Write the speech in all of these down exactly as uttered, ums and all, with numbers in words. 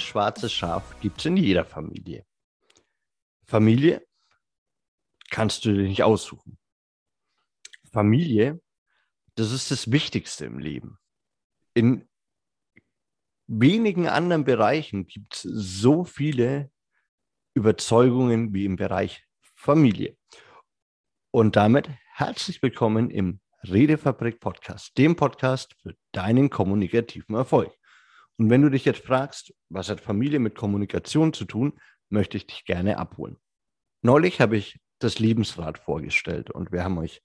ein schwarzes Schaf gibt es in jeder Familie. Familie kannst du dir nicht aussuchen. Familie, das ist das Wichtigste im Leben. In wenigen anderen Bereichen gibt es so viele Überzeugungen wie im Bereich Familie. Und damit herzlich willkommen im Redefabrik Podcast, dem Podcast für deinen kommunikativen Erfolg. Und wenn du dich jetzt fragst, was hat Familie mit Kommunikation zu tun, möchte ich dich gerne abholen. Neulich habe ich das Lebensrad vorgestellt und wir haben euch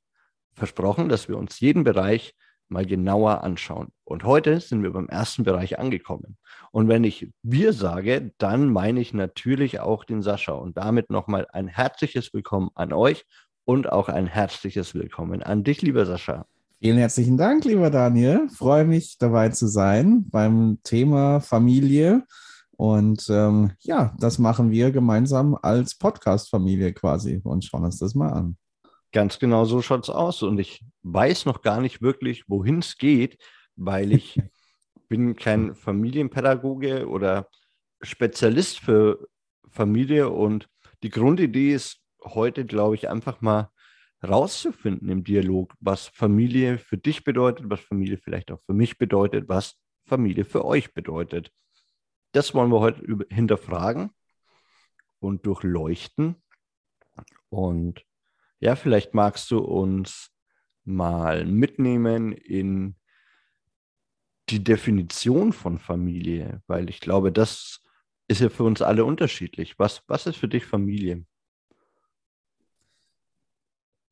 versprochen, dass wir uns jeden Bereich mal genauer anschauen. Und heute sind wir beim ersten Bereich angekommen. Und wenn ich wir sage, dann meine ich natürlich auch den Sascha. Und damit nochmal ein herzliches Willkommen an euch und auch ein herzliches Willkommen an dich, lieber Sascha. Vielen herzlichen Dank, lieber Daniel. Freue mich, dabei zu sein beim Thema Familie. Und ähm, ja, das machen wir gemeinsam als Podcast-Familie quasi und schauen uns das mal an. Ganz genau so schaut es aus. Und ich weiß noch gar nicht wirklich, wohin es geht, weil ich bin kein Familienpädagoge oder Spezialist für Familie. Und die Grundidee ist heute, glaube ich, einfach mal rauszufinden im Dialog, was Familie für dich bedeutet, was Familie vielleicht auch für mich bedeutet, was Familie für euch bedeutet. Das wollen wir heute hinterfragen und durchleuchten. Und ja, vielleicht magst du uns mal mitnehmen in die Definition von Familie, weil ich glaube, das ist ja für uns alle unterschiedlich. Was, was ist für dich Familie?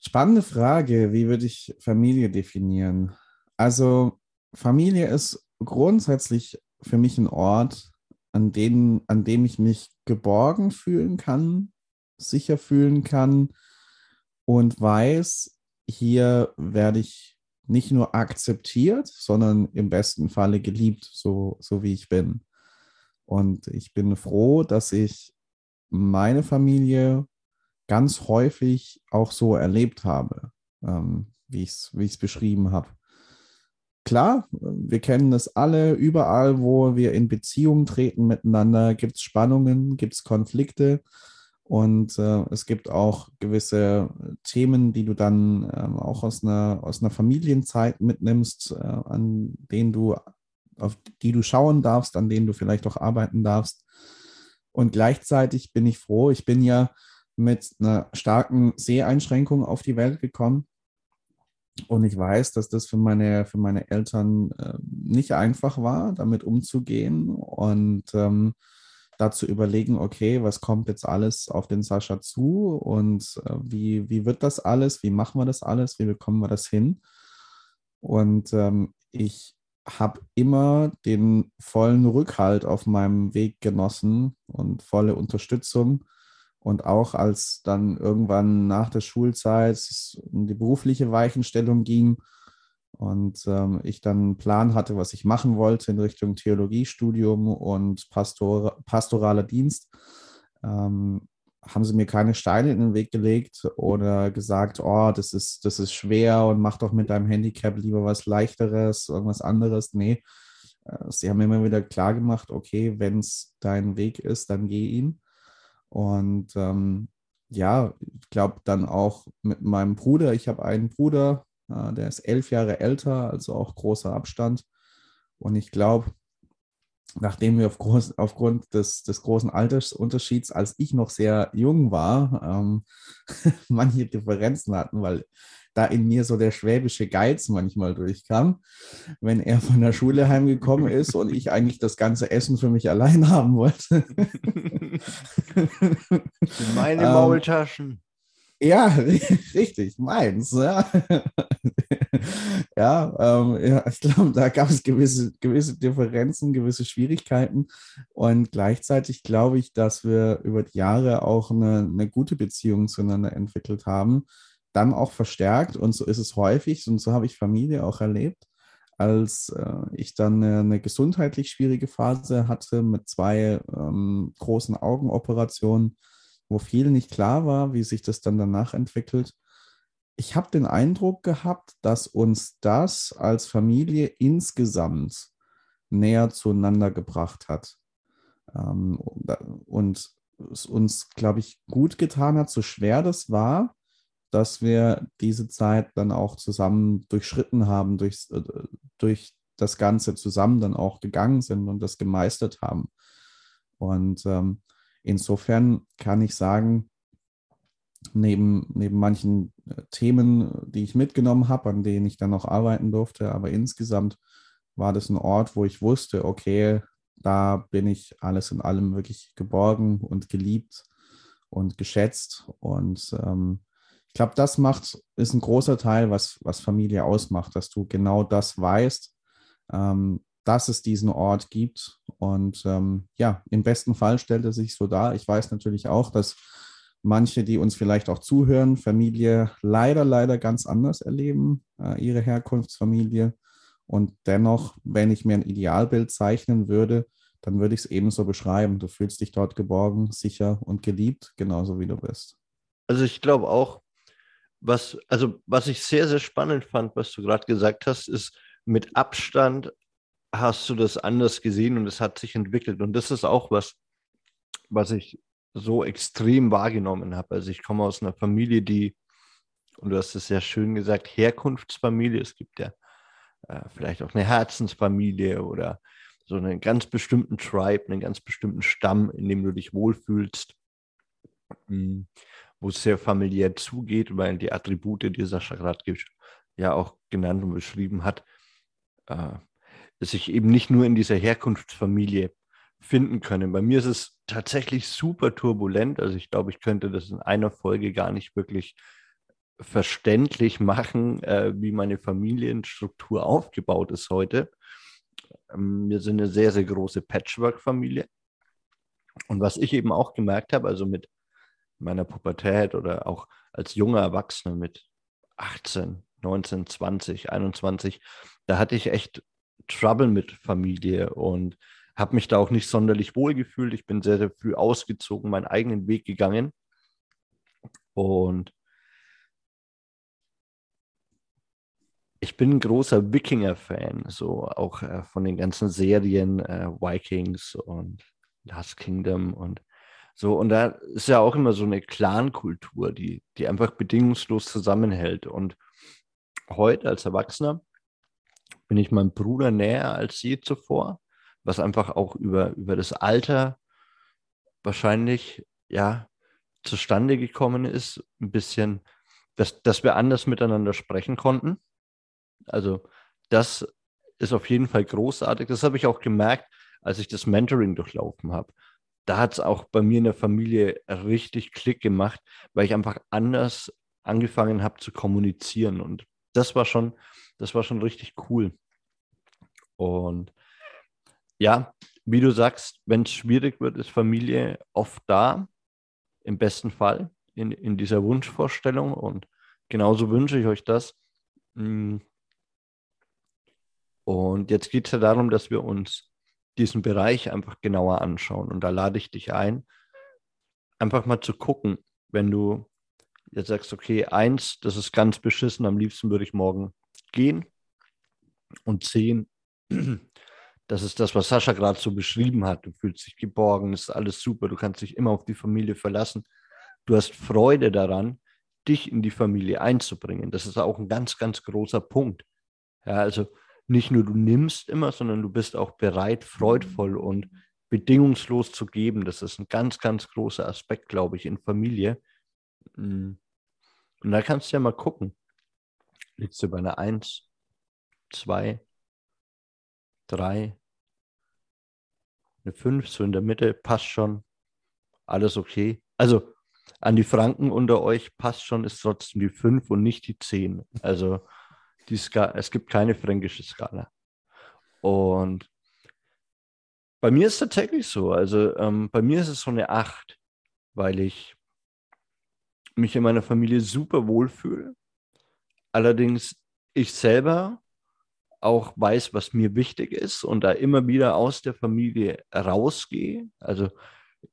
Spannende Frage, wie würde ich Familie definieren? Also Familie ist grundsätzlich für mich ein Ort, an dem, an dem ich mich geborgen fühlen kann, sicher fühlen kann und weiß, hier werde ich nicht nur akzeptiert, sondern im besten Falle geliebt, so, so wie ich bin. Und ich bin froh, dass ich meine Familie ganz häufig auch so erlebt habe, ähm, wie ich es wie ich's beschrieben habe. Klar, wir kennen das alle, überall, wo wir in Beziehung treten miteinander, gibt es Spannungen, gibt es Konflikte und äh, es gibt auch gewisse Themen, die du dann ähm, auch aus einer, aus einer Familienzeit mitnimmst, äh, an denen du, auf die du schauen darfst, an denen du vielleicht auch arbeiten darfst. Und gleichzeitig bin ich froh, ich bin ja mit einer starken Seheinschränkung auf die Welt gekommen. Und ich weiß, dass das für meine, für meine Eltern äh, nicht einfach war, damit umzugehen und ähm, dazu überlegen, okay, was kommt jetzt alles auf den Sascha zu und äh, wie, wie wird das alles, wie machen wir das alles, wie bekommen wir das hin? Und ähm, ich habe immer den vollen Rückhalt auf meinem Weg genossen und volle Unterstützung. Und auch als dann irgendwann nach der Schulzeit in die berufliche Weichenstellung ging und ähm, ich dann einen Plan hatte, was ich machen wollte in Richtung Theologiestudium und Pastor- pastoraler Dienst, ähm, haben sie mir keine Steine in den Weg gelegt oder gesagt, oh, das ist, das ist schwer und mach doch mit deinem Handicap lieber was Leichteres, irgendwas anderes. Nee, äh, sie haben mir immer wieder klar gemacht, okay, wenn es dein Weg ist, dann geh ihn. Und ähm, ja, ich glaube dann auch mit meinem Bruder, ich habe einen Bruder, äh, der ist elf Jahre älter, also auch großer Abstand. Und ich glaube, nachdem wir auf groß, aufgrund des, des großen Altersunterschieds, als ich noch sehr jung war, ähm, manche Differenzen hatten, weil da in mir so der schwäbische Geiz manchmal durchkam, wenn er von der Schule heimgekommen ist und ich eigentlich das ganze Essen für mich allein haben wollte. Meine Maultaschen. Ähm, ja, richtig, meins. Ja, ja, ähm, ja, ich glaube, da gab es gewisse, gewisse Differenzen, gewisse Schwierigkeiten und gleichzeitig glaube ich, dass wir über die Jahre auch eine, eine gute Beziehung zueinander entwickelt haben, dann auch verstärkt und so ist es häufig und so habe ich Familie auch erlebt, als äh, ich dann eine, eine gesundheitlich schwierige Phase hatte mit zwei ähm, großen Augenoperationen, wo viel nicht klar war, wie sich das dann danach entwickelt. Ich habe den Eindruck gehabt, dass uns das als Familie insgesamt näher zueinander gebracht hat. Ähm, und es uns, glaube ich, gut getan hat, so schwer das war, dass wir diese Zeit dann auch zusammen durchschritten haben, durch, durch das Ganze zusammen dann auch gegangen sind und das gemeistert haben. Und ähm, insofern kann ich sagen, neben, neben manchen Themen, die ich mitgenommen habe, an denen ich dann noch arbeiten durfte, aber insgesamt war das ein Ort, wo ich wusste, okay, da bin ich alles in allem wirklich geborgen und geliebt und geschätzt. Und ähm, ich glaube, das macht, ist ein großer Teil, was, was Familie ausmacht, dass du genau das weißt, ähm, dass es diesen Ort gibt. Und ähm, ja, im besten Fall stellt er sich so dar. Ich weiß natürlich auch, dass manche, die uns vielleicht auch zuhören, Familie leider, leider ganz anders erleben, äh, ihre Herkunftsfamilie. Und dennoch, wenn ich mir ein Idealbild zeichnen würde, dann würde ich es ebenso beschreiben. Du fühlst dich dort geborgen, sicher und geliebt, genauso wie du bist. Also ich glaube auch, was, also was ich sehr, sehr spannend fand, was du gerade gesagt hast, ist, mit Abstand hast du das anders gesehen und es hat sich entwickelt. Und das ist auch was, was ich so extrem wahrgenommen habe. Also ich komme aus einer Familie, die, und du hast es sehr schön gesagt, Herkunftsfamilie, es gibt ja vielleicht auch eine Herzensfamilie oder so einen ganz bestimmten Tribe, einen ganz bestimmten Stamm, in dem du dich wohlfühlst, wo es sehr familiär zugeht, weil die Attribute, die Sascha gerade ja auch genannt und beschrieben hat, äh, sich eben nicht nur in dieser Herkunftsfamilie finden können. Bei mir ist es tatsächlich super turbulent, also ich glaube, ich könnte das in einer Folge gar nicht wirklich verständlich machen, äh, wie meine Familienstruktur aufgebaut ist heute. Ähm, wir sind eine sehr, sehr große Patchwork-Familie. Und was ich eben auch gemerkt habe, also mit meiner Pubertät oder auch als junger Erwachsener mit achtzehn, neunzehn, zwanzig, einundzwanzig, da hatte ich echt Trouble mit Familie und habe mich da auch nicht sonderlich wohl gefühlt. Ich bin sehr, sehr früh ausgezogen, meinen eigenen Weg gegangen und ich bin ein großer Wikinger-Fan, so auch äh, von den ganzen Serien äh, Vikings und Last Kingdom und so. Und da ist ja auch immer so eine Clan-Kultur, die, die einfach bedingungslos zusammenhält. Und heute als Erwachsener bin ich meinem Bruder näher als je zuvor, was einfach auch über, über das Alter wahrscheinlich ja zustande gekommen ist, ein bisschen, dass, dass wir anders miteinander sprechen konnten. Also das ist auf jeden Fall großartig. Das habe ich auch gemerkt, als ich das Mentoring durchlaufen habe. Da hat es auch bei mir in der Familie richtig Klick gemacht, weil ich einfach anders angefangen habe zu kommunizieren. Und das war schon, das war schon richtig cool. Und ja, wie du sagst, wenn es schwierig wird, ist Familie oft da, im besten Fall, in, in dieser Wunschvorstellung. Und genauso wünsche ich euch das. Und jetzt geht es ja darum, dass wir uns diesen Bereich einfach genauer anschauen. Und da lade ich dich ein, einfach mal zu gucken, wenn du jetzt sagst, okay, eins, das ist ganz beschissen, am liebsten würde ich morgen gehen. Und zehn, das ist das, was Sascha gerade so beschrieben hat. Du fühlst dich geborgen, ist alles super, du kannst dich immer auf die Familie verlassen. Du hast Freude daran, dich in die Familie einzubringen. Das ist auch ein ganz, ganz großer Punkt. Ja, also nicht nur du nimmst immer, sondern du bist auch bereit, freudvoll und bedingungslos zu geben. Das ist ein ganz, ganz großer Aspekt, glaube ich, in Familie. Und da kannst du ja mal gucken. Liegst du bei einer eins, zwei, drei, eine fünf, so in der Mitte, passt schon, alles okay. Also an die Franken unter euch, passt schon, ist trotzdem die fünf und nicht die zehn. Also Die Skala, es gibt keine fränkische Skala. Und bei mir ist es tatsächlich so. Also ähm, bei mir ist es so eine acht, weil ich mich in meiner Familie super wohlfühle. Allerdings ich selber auch weiß, was mir wichtig ist und da immer wieder aus der Familie rausgehe. Also,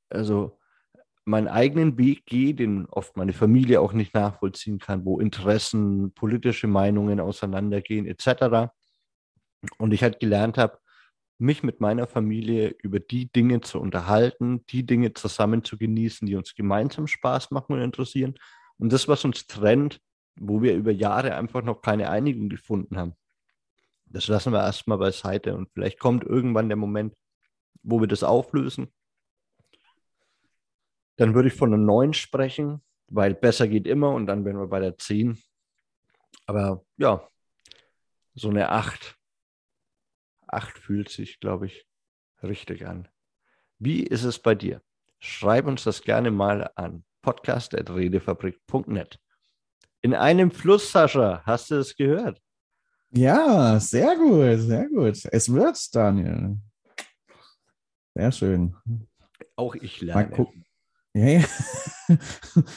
also meinen eigenen Weg gehe, den oft meine Familie auch nicht nachvollziehen kann, wo Interessen, politische Meinungen auseinandergehen et cetera. Und ich halt gelernt habe, mich mit meiner Familie über die Dinge zu unterhalten, die Dinge zusammen zu genießen, die uns gemeinsam Spaß machen und interessieren. Und das, was uns trennt, wo wir über Jahre einfach noch keine Einigung gefunden haben, das lassen wir erstmal beiseite. Und vielleicht kommt irgendwann der Moment, wo wir das auflösen. Dann würde ich von einer neuen sprechen, weil besser geht immer und dann wären wir bei der zehn. Aber ja, so eine acht. acht fühlt sich, glaube ich, richtig an. Wie ist es bei dir? Schreib uns das gerne mal an podcast at redefabrik punkt net. In einem Fluss, Sascha, hast du es gehört? Ja, sehr gut, sehr gut. Es wird, Daniel. Sehr schön. Auch ich lerne. Mal gucken. Ja, ja.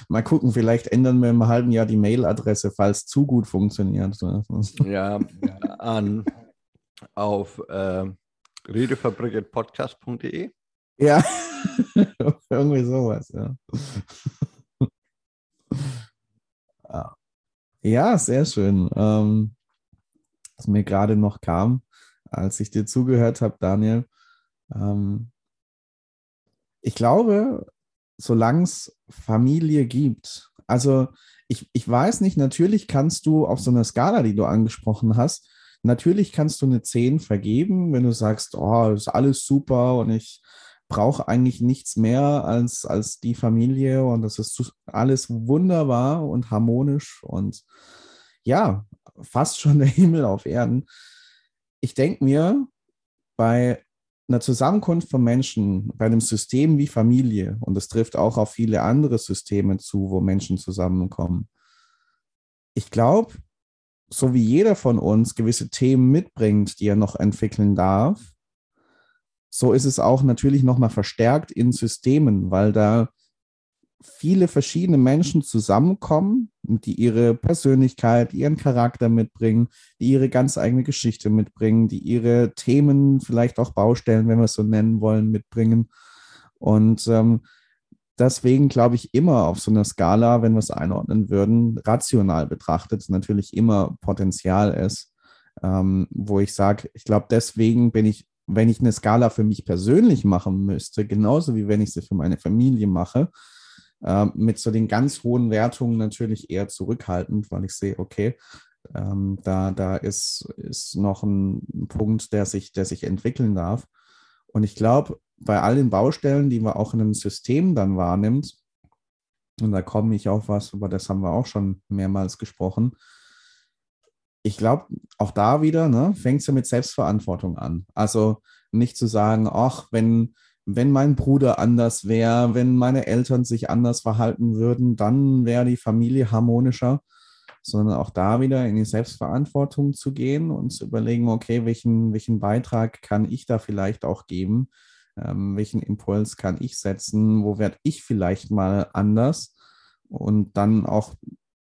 Mal gucken, vielleicht ändern wir im halben Jahr die Mailadresse, falls zu gut funktioniert. Ja, an auf äh, redefabrik at podcast punkt de. Ja, irgendwie sowas, ja. Ja, sehr schön. Ähm, was mir gerade noch kam, als ich dir zugehört habe, Daniel. Ähm, ich glaube, solange es Familie gibt, also ich, ich weiß nicht, natürlich kannst du auf so einer Skala, die du angesprochen hast, natürlich kannst du eine zehn vergeben, wenn du sagst, oh, ist alles super und ich brauche eigentlich nichts mehr als, als die Familie und das ist alles wunderbar und harmonisch und ja, fast schon der Himmel auf Erden. Ich denke mir, bei einer Zusammenkunft von Menschen, bei einem System wie Familie, und das trifft auch auf viele andere Systeme zu, wo Menschen zusammenkommen, ich glaube, so wie jeder von uns gewisse Themen mitbringt, die er noch entwickeln darf, so ist es auch natürlich nochmal verstärkt in Systemen, weil da viele verschiedene Menschen zusammenkommen, die ihre Persönlichkeit, ihren Charakter mitbringen, die ihre ganz eigene Geschichte mitbringen, die ihre Themen, vielleicht auch Baustellen, wenn wir es so nennen wollen, mitbringen. Und ähm, deswegen glaube ich immer auf so einer Skala, wenn wir es einordnen würden, rational betrachtet, natürlich immer Potenzial ist, ähm, wo ich sage, ich glaube, deswegen bin ich, wenn ich eine Skala für mich persönlich machen müsste, genauso wie wenn ich sie für meine Familie mache, äh, mit so den ganz hohen Wertungen natürlich eher zurückhaltend, weil ich sehe, okay, ähm, da, da ist, ist noch ein Punkt, der sich, der sich entwickeln darf. Und ich glaube, bei all den Baustellen, die man auch in einem System dann wahrnimmt, und da komme ich auf was, über das haben wir auch schon mehrmals gesprochen, ich glaube, auch da wieder, ne, fängt es ja mit Selbstverantwortung an. Also nicht zu sagen, ach, wenn, wenn mein Bruder anders wäre, wenn meine Eltern sich anders verhalten würden, dann wäre die Familie harmonischer, sondern auch da wieder in die Selbstverantwortung zu gehen und zu überlegen, okay, welchen, welchen Beitrag kann ich da vielleicht auch geben, ähm, welchen Impuls kann ich setzen, wo werde ich vielleicht mal anders und dann auch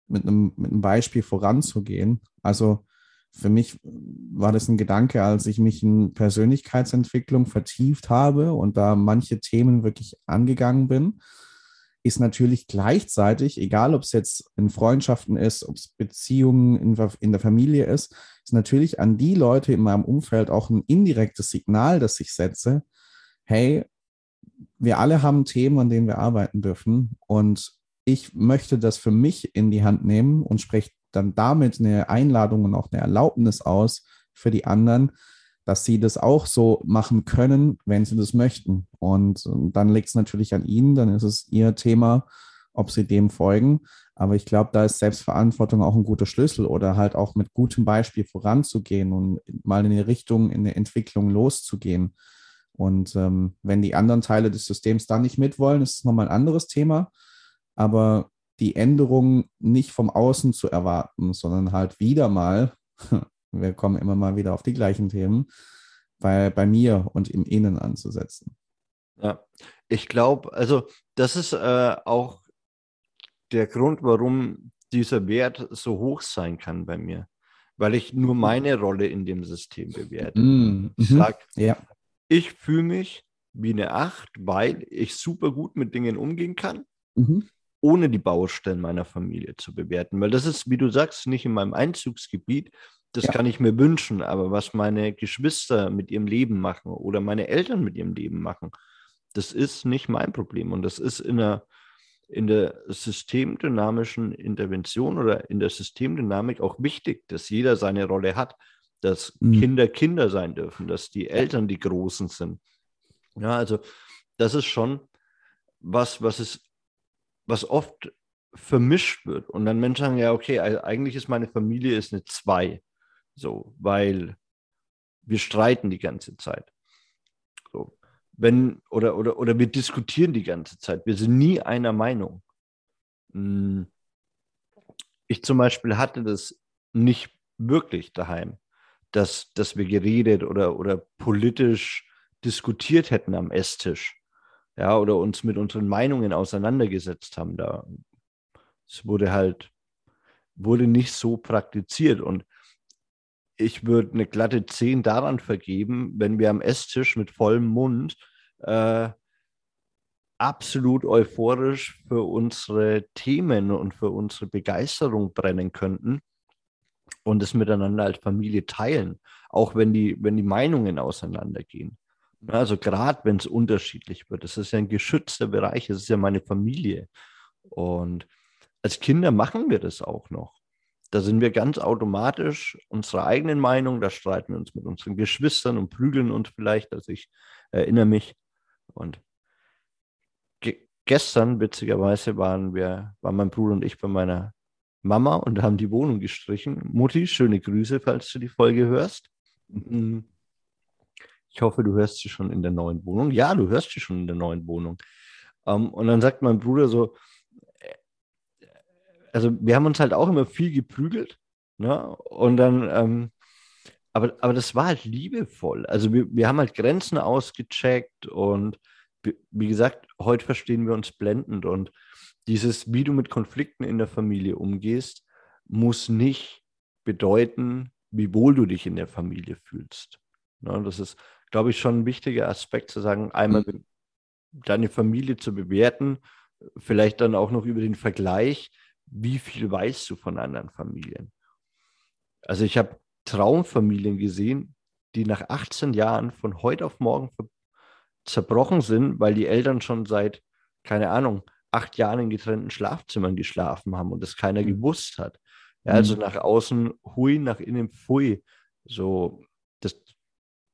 mit einem, mit einem Beispiel voranzugehen. Also für mich war das ein Gedanke, als ich mich in Persönlichkeitsentwicklung vertieft habe und da manche Themen wirklich angegangen bin, ist natürlich gleichzeitig, egal ob es jetzt in Freundschaften ist, ob es Beziehungen in, in der Familie ist, ist natürlich an die Leute in meinem Umfeld auch ein indirektes Signal, das ich setze, hey, wir alle haben Themen, an denen wir arbeiten dürfen und ich möchte das für mich in die Hand nehmen und spreche dann damit eine Einladung und auch eine Erlaubnis aus für die anderen, dass sie das auch so machen können, wenn sie das möchten. Und, und dann liegt es natürlich an ihnen, dann ist es ihr Thema, ob sie dem folgen. Aber ich glaube, da ist Selbstverantwortung auch ein guter Schlüssel oder halt auch mit gutem Beispiel voranzugehen und mal in die Richtung, in die Entwicklung loszugehen. Und ähm, wenn die anderen Teile des Systems da nicht mitwollen, ist es nochmal ein anderes Thema. Aber die Änderung nicht vom Außen zu erwarten, sondern halt wieder mal, wir kommen immer mal wieder auf die gleichen Themen, bei, bei mir und im Innen anzusetzen. Ja, ich glaube, also das ist äh, auch der Grund, warum dieser Wert so hoch sein kann bei mir, weil ich nur meine Rolle in dem System bewerte. Mm-hmm. Ich sage, ja. Ich fühle mich wie eine acht, weil ich super gut mit Dingen umgehen kann. Mhm. ohne die Baustellen meiner Familie zu bewerten. Weil das ist, wie du sagst, nicht in meinem Einzugsgebiet. Das ja. kann ich mir wünschen. Aber was meine Geschwister mit ihrem Leben machen oder meine Eltern mit ihrem Leben machen, das ist nicht mein Problem. Und das ist in der, in der systemdynamischen Intervention oder in der Systemdynamik auch wichtig, dass jeder seine Rolle hat, dass mhm. Kinder Kinder sein dürfen, dass die Eltern die Großen sind. Ja, also das ist schon was, was es was oft vermischt wird. Und dann Menschen sagen, ja, okay, eigentlich ist meine Familie ist eine Zwei, so, weil wir streiten die ganze Zeit. So, wenn, oder, oder, oder wir diskutieren die ganze Zeit. Wir sind nie einer Meinung. Ich zum Beispiel hatte das nicht wirklich daheim, dass, dass wir geredet oder, oder politisch diskutiert hätten am Esstisch. Ja, oder uns mit unseren Meinungen auseinandergesetzt haben. Da es wurde halt, wurde nicht so praktiziert. Und ich würde eine glatte zehn daran vergeben, wenn wir am Esstisch mit vollem Mund äh, absolut euphorisch für unsere Themen und für unsere Begeisterung brennen könnten und es miteinander als Familie teilen, auch wenn die, wenn die Meinungen auseinandergehen. Also gerade, wenn es unterschiedlich wird. Das ist ja ein geschützter Bereich, das ist ja meine Familie. Und als Kinder machen wir das auch noch. Da sind wir ganz automatisch unserer eigenen Meinung, da streiten wir uns mit unseren Geschwistern und prügeln uns vielleicht. Also ich erinnere mich. Und ge- gestern, witzigerweise, waren wir, waren mein Bruder und ich bei meiner Mama und haben die Wohnung gestrichen. Mutti, schöne Grüße, falls du die Folge hörst. Mhm. Ich hoffe, du hörst sie schon in der neuen Wohnung. Ja, du hörst sie schon in der neuen Wohnung. Um, und dann sagt mein Bruder so, also wir haben uns halt auch immer viel geprügelt, ne? Und dann, ähm, aber, aber das war halt liebevoll. Also wir, wir haben halt Grenzen ausgecheckt und wie gesagt, heute verstehen wir uns blendend. Und dieses, wie du mit Konflikten in der Familie umgehst, muss nicht bedeuten, wie wohl du dich in der Familie fühlst. Ja, das ist, glaube ich, schon ein wichtiger Aspekt, zu sagen, einmal mhm. deine Familie zu bewerten, vielleicht dann auch noch über den Vergleich, wie viel weißt du von anderen Familien. Also ich habe Traumfamilien gesehen, die nach achtzehn Jahren von heute auf morgen ver- zerbrochen sind, weil die Eltern schon seit, keine Ahnung, acht Jahren in getrennten Schlafzimmern geschlafen haben und das keiner mhm. gewusst hat. Ja, also mhm. nach außen hui, nach innen pfui. So, das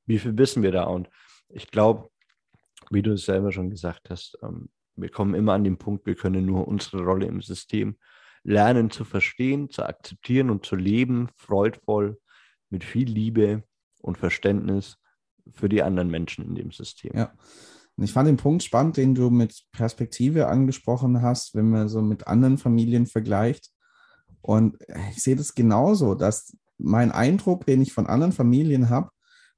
wie viel wissen wir da? Und ich glaube, wie du es selber schon gesagt hast, wir kommen immer an den Punkt, wir können nur unsere Rolle im System lernen zu verstehen, zu akzeptieren und zu leben, freudvoll, mit viel Liebe und Verständnis für die anderen Menschen in dem System. Ja, und ich fand den Punkt spannend, den du mit Perspektive angesprochen hast, wenn man so mit anderen Familien vergleicht. Und ich sehe das genauso, dass mein Eindruck, den ich von anderen Familien habe,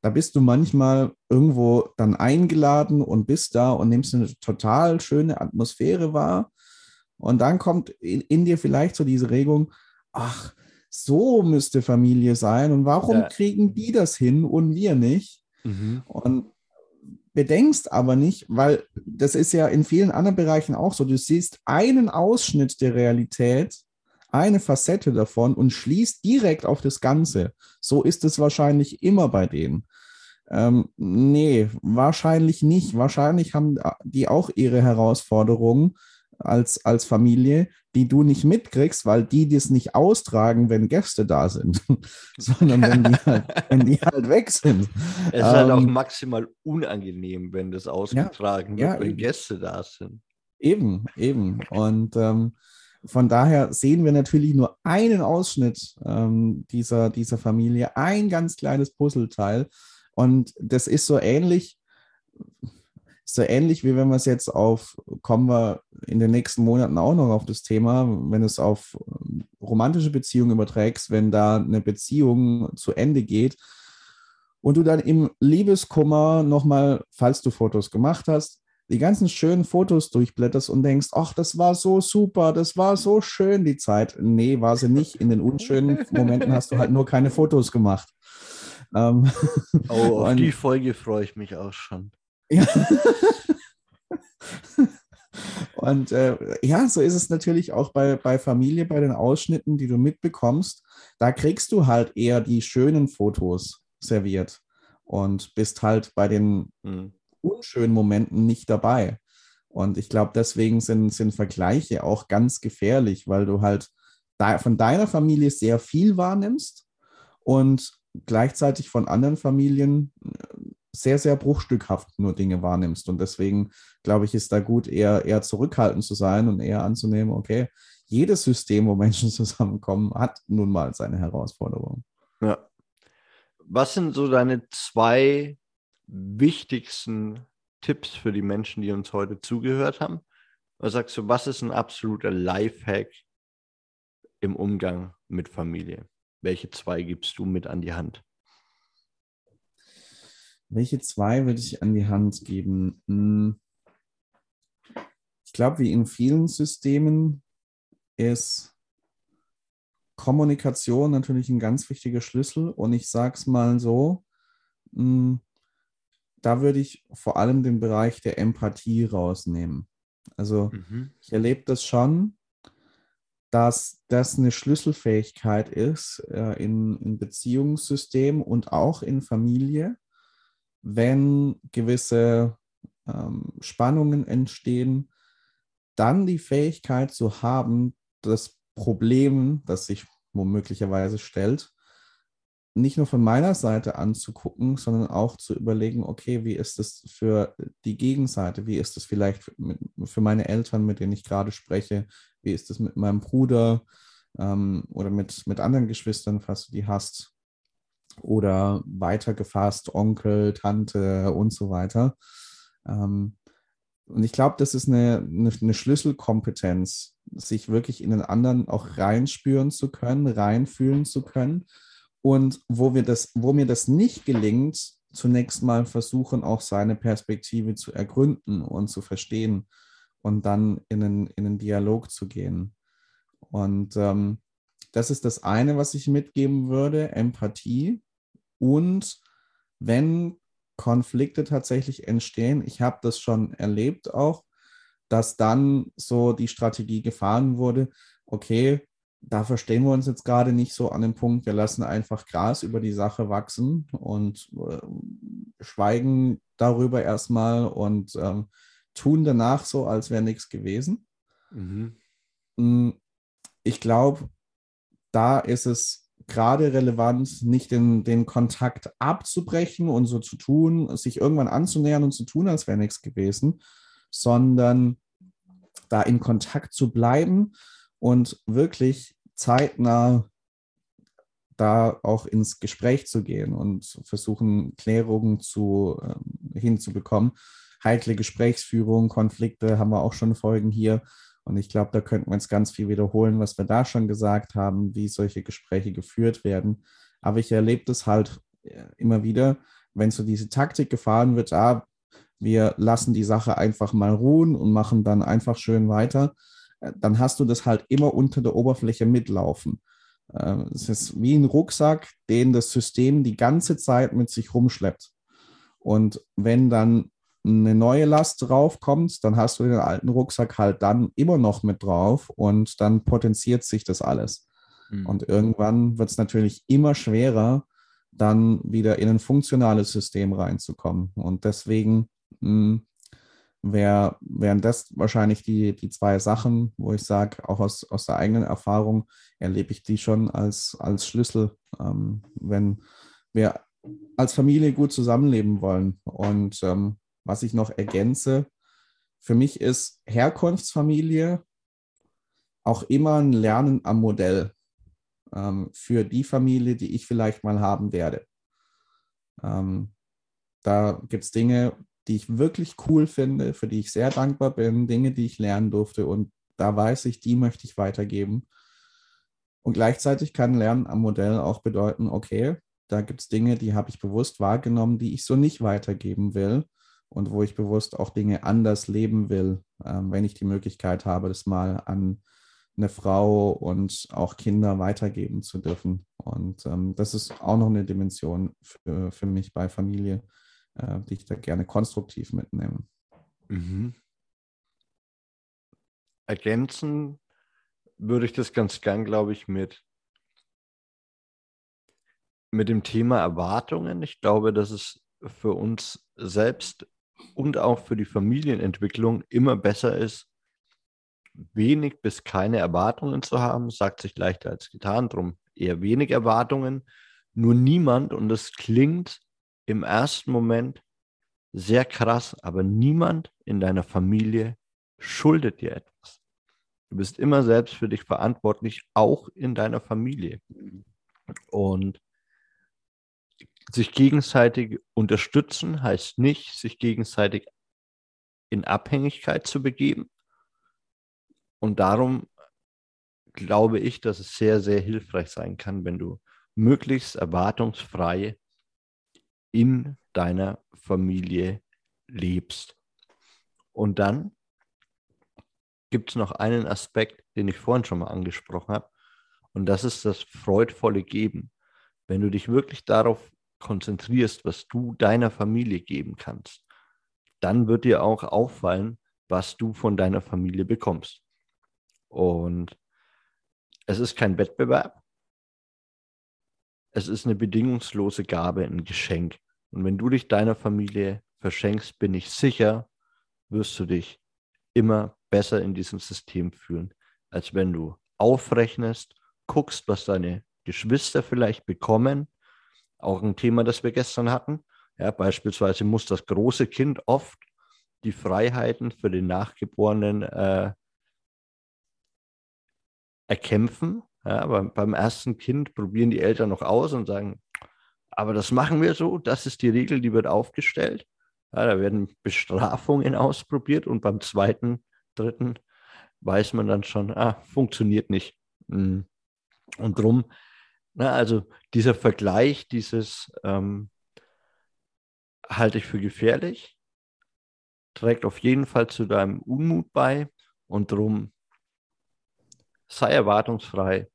da bist du manchmal irgendwo dann eingeladen und bist da und nimmst eine total schöne Atmosphäre wahr. Und dann kommt in, in dir vielleicht so diese Regung, ach, so müsste Familie sein und warum ja. kriegen die das hin und wir nicht? Mhm. Und bedenkst aber nicht, weil das ist ja in vielen anderen Bereichen auch so, du siehst einen Ausschnitt der Realität, eine Facette davon und schließt direkt auf das Ganze. So ist es wahrscheinlich immer bei denen. Ähm, nee, wahrscheinlich nicht. Wahrscheinlich haben die auch ihre Herausforderungen als, als Familie, die du nicht mitkriegst, weil die das nicht austragen, wenn Gäste da sind, sondern wenn die, halt, wenn die halt weg sind. Es ist ähm, halt auch maximal unangenehm, wenn das ausgetragen ja, wird, ja, wenn eben. Gäste da sind. Eben, eben. Und ähm, von daher sehen wir natürlich nur einen Ausschnitt ähm, dieser, dieser Familie, ein ganz kleines Puzzleteil. Und das ist so ähnlich, so ähnlich wie wenn wir es jetzt auf, kommen wir in den nächsten Monaten auch noch auf das Thema, wenn du es auf romantische Beziehungen überträgst, wenn da eine Beziehung zu Ende geht und du dann im Liebeskummer nochmal, falls du Fotos gemacht hast, die ganzen schönen Fotos durchblätterst und denkst, ach, das war so super, das war so schön, die Zeit. Nee, war sie nicht. In den unschönen Momenten hast du halt nur keine Fotos gemacht. Ähm, oh, auf und, die Folge freue ich mich auch schon. Ja. Und äh, ja, so ist es natürlich auch bei, bei Familie, bei den Ausschnitten, die du mitbekommst. Da kriegst du halt eher die schönen Fotos serviert und bist halt bei den mhm. unschönen Momenten nicht dabei. Und ich glaube, deswegen sind, sind Vergleiche auch ganz gefährlich, weil du halt da, von deiner Familie sehr viel wahrnimmst und gleichzeitig von anderen Familien sehr, sehr bruchstückhaft nur Dinge wahrnimmst. Und deswegen, glaube ich, ist da gut, eher, eher zurückhaltend zu sein und eher anzunehmen, okay, jedes System, wo Menschen zusammenkommen, hat nun mal seine Herausforderungen. Ja. Was sind so deine zwei wichtigsten Tipps für die Menschen, die uns heute zugehört haben? Was sagst du, was ist ein absoluter Lifehack im Umgang mit Familie? Welche zwei gibst du mit an die Hand? Welche zwei würde ich an die Hand geben? Ich glaube, wie in vielen Systemen ist Kommunikation natürlich ein ganz wichtiger Schlüssel. Und ich sage es mal so, da würde ich vor allem den Bereich der Empathie rausnehmen. Also mhm. ich erlebe das schon, dass das eine Schlüsselfähigkeit ist äh, in, in Beziehungssystemen und auch in Familie, wenn gewisse ähm, Spannungen entstehen, dann die Fähigkeit zu haben, das Problem, das sich womöglicherweise stellt, nicht nur von meiner Seite anzugucken, sondern auch zu überlegen, okay, wie ist das für die Gegenseite? Wie ist das vielleicht für, mit, für meine Eltern, mit denen ich gerade spreche? Wie ist das mit meinem Bruder ähm, oder mit, mit anderen Geschwistern, falls du die hast? Oder weiter gefasst, Onkel, Tante und so weiter. Ähm, und ich glaube, das ist eine, eine, eine Schlüsselkompetenz, sich wirklich in den anderen auch reinspüren zu können, reinfühlen zu können. Und wo, wir das, wo mir das nicht gelingt, zunächst mal versuchen, auch seine Perspektive zu ergründen und zu verstehen und dann in einen, in einen Dialog zu gehen. Und ähm, das ist das eine, was ich mitgeben würde, Empathie. Und wenn Konflikte tatsächlich entstehen, ich habe das schon erlebt auch, dass dann so die Strategie gefahren wurde, okay, da verstehen wir uns jetzt gerade nicht so an dem Punkt, wir lassen einfach Gras über die Sache wachsen und äh, schweigen darüber erstmal und äh, tun danach so, als wäre nichts gewesen. Mhm. Ich glaube, da ist es gerade relevant, nicht den, den Kontakt abzubrechen und so zu tun, sich irgendwann anzunähern und zu tun, als wäre nichts gewesen, sondern da in Kontakt zu bleiben und wirklich zeitnah da auch ins Gespräch zu gehen und versuchen, Klärungen zu, äh, hinzubekommen. Heikle Gesprächsführung, Konflikte haben wir auch schon Folgen hier. Und ich glaube, da könnten wir jetzt ganz viel wiederholen, was wir da schon gesagt haben, wie solche Gespräche geführt werden. Aber ich erlebe das halt immer wieder, wenn so diese Taktik gefahren wird, ah, wir lassen die Sache einfach mal ruhen und machen dann einfach schön weiter, dann hast du das halt immer unter der Oberfläche mitlaufen. Es ist wie ein Rucksack, den das System die ganze Zeit mit sich rumschleppt. Und wenn dann eine neue Last draufkommt, dann hast du den alten Rucksack halt dann immer noch mit drauf und dann potenziert sich das alles. Mhm. Und irgendwann wird es natürlich immer schwerer, dann wieder in ein funktionales System reinzukommen. Und deswegen mh, wär, wären das wahrscheinlich die, die zwei Sachen, wo ich sage, auch aus, aus der eigenen Erfahrung erlebe ich die schon als, als Schlüssel, ähm, wenn wir als Familie gut zusammenleben wollen. Und ähm, was ich noch ergänze, für mich ist Herkunftsfamilie auch immer ein Lernen am Modell ähm, für die Familie, die ich vielleicht mal haben werde. Ähm, da gibt es Dinge, die ich wirklich cool finde, für die ich sehr dankbar bin, Dinge, die ich lernen durfte und da weiß ich, die möchte ich weitergeben. Und gleichzeitig kann Lernen am Modell auch bedeuten, okay, da gibt es Dinge, die habe ich bewusst wahrgenommen, die ich so nicht weitergeben will. Und wo ich bewusst auch Dinge anders leben will, ähm, wenn ich die Möglichkeit habe, das mal an eine Frau und auch Kinder weitergeben zu dürfen. Und ähm, das ist auch noch eine Dimension für, für mich bei Familie, äh, die ich da gerne konstruktiv mitnehme. Mhm. ergänzen würde ich das ganz gern, glaube ich, mit, mit dem Thema Erwartungen. Ich glaube, dass es für uns selbst und auch für die Familienentwicklung immer besser ist, wenig bis keine Erwartungen zu haben, sagt sich leichter als getan, drum eher wenig Erwartungen, nur niemand, und das klingt im ersten Moment sehr krass, aber niemand in deiner Familie schuldet dir etwas. Du bist immer selbst für dich verantwortlich, auch in deiner Familie. Und sich gegenseitig unterstützen heißt nicht, sich gegenseitig in Abhängigkeit zu begeben. Und darum glaube ich, dass es sehr, sehr hilfreich sein kann, wenn du möglichst erwartungsfrei in deiner Familie lebst. Und dann gibt es noch einen Aspekt, den ich vorhin schon mal angesprochen habe, und das ist das freudvolle Geben. Wenn du dich wirklich darauf konzentrierst, was du deiner Familie geben kannst, dann wird dir auch auffallen, was du von deiner Familie bekommst. Und es ist kein Wettbewerb. Es ist eine bedingungslose Gabe, ein Geschenk. Und wenn du dich deiner Familie verschenkst, bin ich sicher, wirst du dich immer besser in diesem System fühlen, als wenn du aufrechnest, guckst, was deine Geschwister vielleicht bekommen. Auch ein Thema, das wir gestern hatten. Ja, beispielsweise muss das große Kind oft die Freiheiten für den Nachgeborenen äh, erkämpfen. Ja, beim, beim ersten Kind probieren die Eltern noch aus und sagen, aber das machen wir so, das ist die Regel, die wird aufgestellt. Ja, da werden Bestrafungen ausprobiert, und beim zweiten, dritten weiß man dann schon, ah, funktioniert nicht. Und drum, na, also dieser Vergleich, dieses ähm, halte ich für gefährlich, trägt auf jeden Fall zu deinem Unmut bei, und drum sei erwartungsfrei,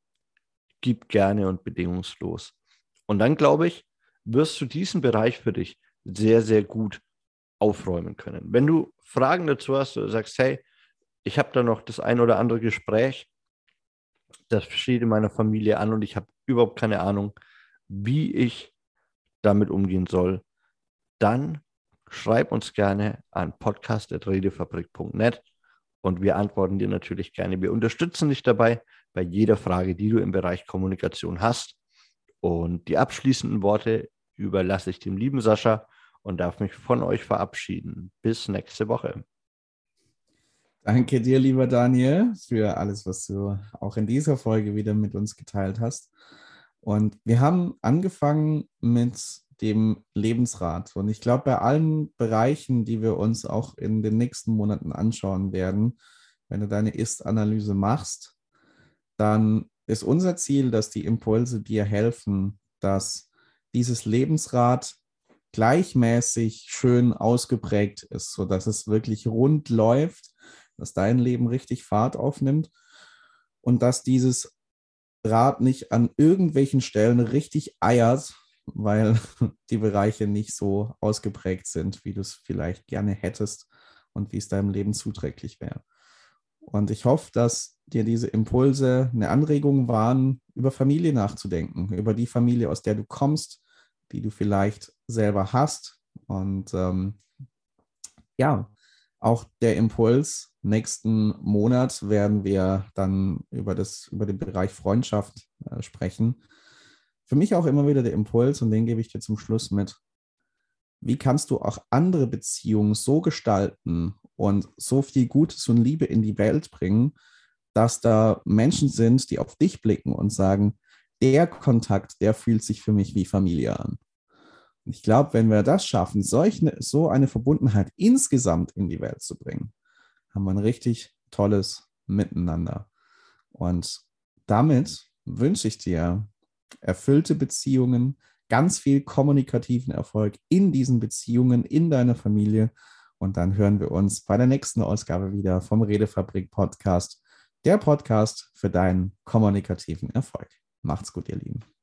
gib gerne und bedingungslos. Und dann, glaube ich, wirst du diesen Bereich für dich sehr, sehr gut aufräumen können. Wenn du Fragen dazu hast oder sagst, hey, ich habe da noch das ein oder andere Gespräch, das steht in meiner Familie an und ich habe überhaupt keine Ahnung, wie ich damit umgehen soll, dann schreib uns gerne an podcast at redefabrik punkt net und wir antworten dir natürlich gerne. Wir unterstützen dich dabei bei jeder Frage, die du im Bereich Kommunikation hast. Und die abschließenden Worte überlasse ich dem lieben Sascha und darf mich von euch verabschieden. Bis nächste Woche. Danke dir, lieber Daniel, für alles, was du auch in dieser Folge wieder mit uns geteilt hast. Und wir haben angefangen mit dem Lebensrad. Und ich glaube, bei allen Bereichen, die wir uns auch in den nächsten Monaten anschauen werden, wenn du deine Ist-Analyse machst, dann ist unser Ziel, dass die Impulse dir helfen, dass dieses Lebensrad gleichmäßig schön ausgeprägt ist, sodass es wirklich rund läuft, dass dein Leben richtig Fahrt aufnimmt und dass dieses Rad nicht an irgendwelchen Stellen richtig eiert, weil die Bereiche nicht so ausgeprägt sind, wie du es vielleicht gerne hättest und wie es deinem Leben zuträglich wäre. Und ich hoffe, dass dir diese Impulse eine Anregung waren, über Familie nachzudenken, über die Familie, aus der du kommst, die du vielleicht selber hast. Und ähm, ja, auch der Impuls, nächsten Monat werden wir dann über, das, über den Bereich Freundschaft äh, sprechen. Für mich auch immer wieder der Impuls, und den gebe ich dir zum Schluss mit: Wie kannst du auch andere Beziehungen so gestalten und so viel Gutes und Liebe in die Welt bringen, dass da Menschen sind, die auf dich blicken und sagen, der Kontakt, der fühlt sich für mich wie Familie an. Und ich glaube, wenn wir das schaffen, solch ne, so eine Verbundenheit insgesamt in die Welt zu bringen, haben wir ein richtig tolles Miteinander. Und damit wünsche ich dir erfüllte Beziehungen, ganz viel kommunikativen Erfolg in diesen Beziehungen, in deiner Familie. Und dann hören wir uns bei der nächsten Ausgabe wieder vom Redefabrik-Podcast, der Podcast für deinen kommunikativen Erfolg. Macht's gut, ihr Lieben.